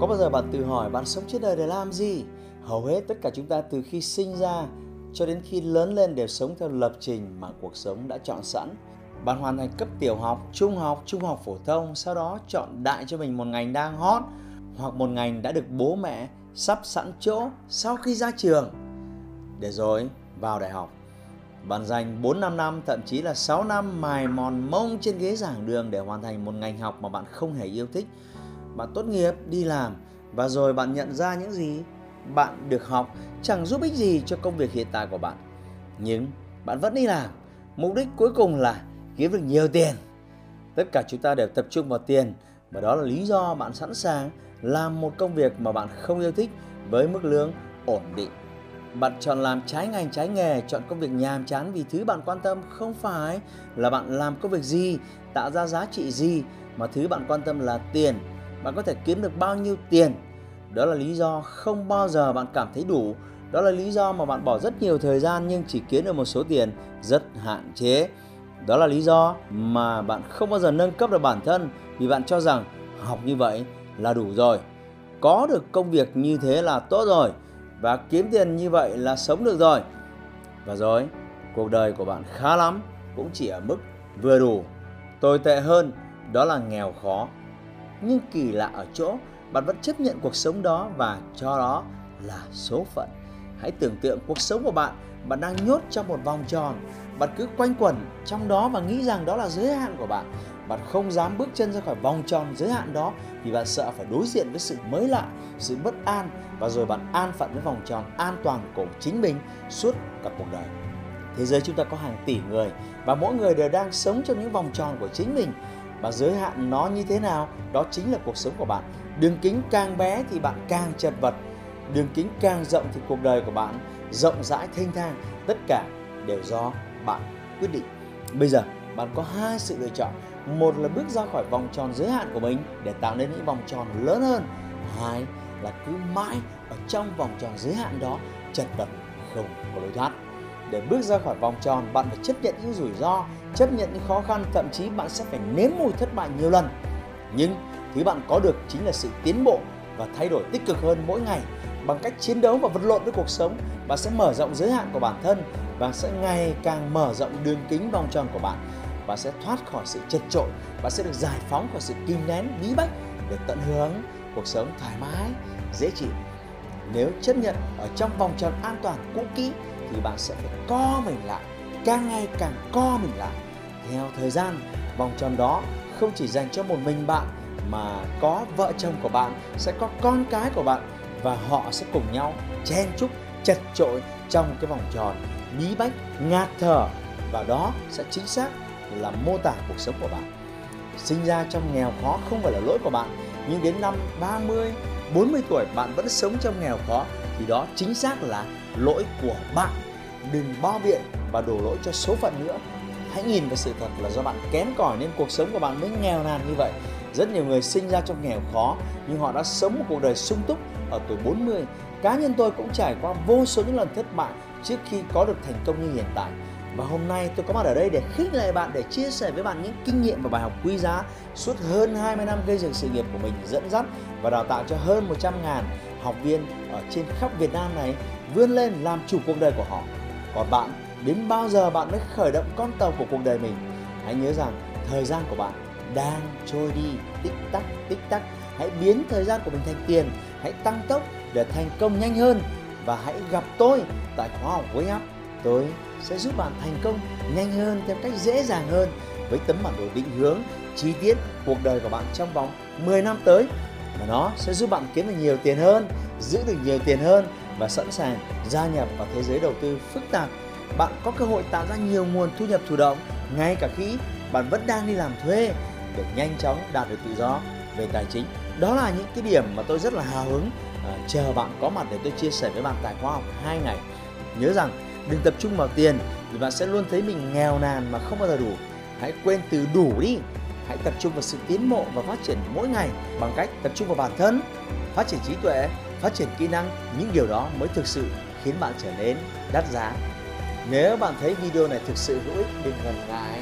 Có bao giờ bạn tự hỏi bạn sống trên đời để làm gì? Hầu hết tất cả chúng ta từ khi sinh ra cho đến khi lớn lên đều sống theo lập trình mà cuộc sống đã chọn sẵn. Bạn hoàn thành cấp tiểu học, trung học phổ thông, sau đó chọn đại cho mình một ngành đang hot hoặc một ngành đã được bố mẹ sắp sẵn chỗ sau khi ra trường. Để rồi vào đại học, bạn dành 4-5 năm, thậm chí là 6 năm mài mòn mông trên ghế giảng đường để hoàn thành một ngành học mà bạn không hề yêu thích. Bạn tốt nghiệp, đi làm và rồi bạn nhận ra những gì bạn được học chẳng giúp ích gì cho công việc hiện tại của bạn. Nhưng bạn vẫn đi làm, mục đích cuối cùng là kiếm được nhiều tiền. Tất cả chúng ta đều tập trung vào tiền và đó là lý do bạn sẵn sàng làm một công việc mà bạn không yêu thích với mức lương ổn định. Bạn chọn làm trái ngành trái nghề, chọn công việc nhàm chán vì thứ bạn quan tâm không phải là bạn làm công việc gì, tạo ra giá trị gì, mà thứ bạn quan tâm là tiền. Bạn có thể kiếm được bao nhiêu tiền. Đó là lý do không bao giờ bạn cảm thấy đủ. Đó là lý do mà bạn bỏ rất nhiều thời gian nhưng chỉ kiếm được một số tiền rất hạn chế. Đó là lý do mà bạn không bao giờ nâng cấp được bản thân vì bạn cho rằng học như vậy là đủ rồi. Có được công việc như thế là tốt rồi và kiếm tiền như vậy là sống được rồi. Và rồi cuộc đời của bạn khá lắm cũng chỉ ở mức vừa đủ. Tồi tệ hơn đó là nghèo khó. Nhưng kỳ lạ ở chỗ bạn vẫn chấp nhận cuộc sống đó và cho đó là số phận. Hãy tưởng tượng cuộc sống của bạn, bạn đang nhốt trong một vòng tròn. Bạn cứ quanh quẩn trong đó và nghĩ rằng đó là giới hạn của bạn. Bạn không dám bước chân ra khỏi vòng tròn giới hạn đó vì bạn sợ phải đối diện với sự mới lạ, sự bất an. Và rồi bạn an phận với vòng tròn an toàn của chính mình suốt cả cuộc đời. Thế giới chúng ta có hàng tỷ người và mỗi người đều đang sống trong những vòng tròn của chính mình. Và giới hạn nó như thế nào, đó chính là cuộc sống của bạn. Đường kính càng bé thì bạn càng chật vật. Đường kính càng rộng thì cuộc đời của bạn rộng rãi thênh thang. Tất cả đều do bạn quyết định. Bây giờ bạn có hai sự lựa chọn. Một là bước ra khỏi vòng tròn giới hạn của mình để tạo nên những vòng tròn lớn hơn. Hai là cứ mãi ở trong vòng tròn giới hạn đó, chật vật không có lối thoát. Để bước ra khỏi vòng tròn, bạn phải chấp nhận những rủi ro, chấp nhận những khó khăn, thậm chí bạn sẽ phải nếm mùi thất bại nhiều lần. Nhưng thứ bạn có được chính là sự tiến bộ và thay đổi tích cực hơn mỗi ngày. Bằng cách chiến đấu và vật lộn với cuộc sống, bạn sẽ mở rộng giới hạn của bản thân và sẽ ngày càng mở rộng đường kính vòng tròn của bạn. Bạn sẽ thoát khỏi sự chật chội, bạn sẽ được giải phóng khỏi sự kìm nén, bí bách để tận hưởng cuộc sống thoải mái, dễ chịu. Nếu chấp nhận ở trong vòng tròn an toàn cũ kỹ thì bạn sẽ phải co mình lại, càng ngày càng co mình lại. Theo thời gian, vòng tròn đó không chỉ dành cho một mình bạn mà có vợ chồng của bạn, sẽ có con cái của bạn và họ sẽ cùng nhau chen chúc, chật chội trong cái vòng tròn bí bách, ngạt thở, và đó sẽ chính xác là mô tả cuộc sống của bạn. Sinh ra trong nghèo khó không phải là lỗi của bạn, nhưng đến năm 30, 40 tuổi bạn vẫn sống trong nghèo khó thì đó chính xác là lỗi của bạn. Đừng bao biện và đổ lỗi cho số phận nữa. Hãy nhìn vào sự thật là do bạn kém cỏi nên cuộc sống của bạn mới nghèo nàn như vậy. Rất nhiều người sinh ra trong nghèo khó nhưng họ đã sống một cuộc đời sung túc ở tuổi 40. Cá nhân tôi cũng trải qua vô số những lần thất bại trước khi có được thành công như hiện tại. Và hôm nay tôi có mặt ở đây để khích lệ bạn, để chia sẻ với bạn những kinh nghiệm và bài học quý giá suốt hơn 20 năm gây dựng sự nghiệp của mình, dẫn dắt và đào tạo cho hơn 100.000 học viên ở trên khắp Việt Nam này vươn lên làm chủ cuộc đời của họ. Còn bạn, đến bao giờ bạn mới khởi động con tàu của cuộc đời mình? Hãy nhớ rằng thời gian của bạn đang trôi đi, tích tắc, tích tắc. Hãy biến thời gian của mình thành tiền, hãy tăng tốc để thành công nhanh hơn. Và hãy gặp tôi tại khóa học Wake Up. Tôi sẽ giúp bạn thành công nhanh hơn theo cách dễ dàng hơn với tấm bản đồ định hướng chi tiết cuộc đời của bạn trong vòng 10 năm tới, và nó sẽ giúp bạn kiếm được nhiều tiền hơn, giữ được nhiều tiền hơn và sẵn sàng gia nhập vào thế giới đầu tư phức tạp. Bạn có cơ hội tạo ra nhiều nguồn thu nhập thụ động ngay cả khi bạn vẫn đang đi làm thuê để nhanh chóng đạt được tự do về tài chính. Đó là những cái điểm mà tôi rất là hào hứng chờ bạn có mặt để tôi chia sẻ với bạn tại khóa học 2 ngày. Nhớ rằng đừng tập trung vào tiền vì bạn sẽ luôn thấy mình nghèo nàn mà không bao giờ đủ. Hãy quên từ đủ đi. Hãy tập trung vào sự tiến bộ và phát triển mỗi ngày bằng cách tập trung vào bản thân, phát triển trí tuệ, phát triển kỹ năng. Những điều đó mới thực sự khiến bạn trở nên đắt giá. Nếu bạn thấy video này thực sự hữu ích, đừng ngần ngại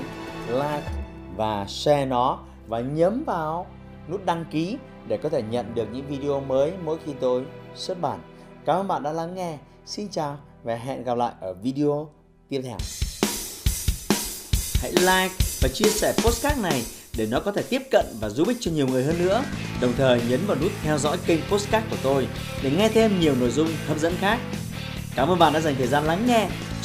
like và share nó và nhấn vào nút đăng ký để có thể nhận được những video mới mỗi khi tôi xuất bản. Cảm ơn bạn đã lắng nghe. Xin chào và hẹn gặp lại ở video tiếp theo. Hãy like và chia sẻ postcard này để nó có thể tiếp cận và giúp ích cho nhiều người hơn nữa. Đồng thời nhấn vào nút theo dõi kênh postcard của tôi để nghe thêm nhiều nội dung hấp dẫn khác. Cảm ơn bạn đã dành thời gian lắng nghe.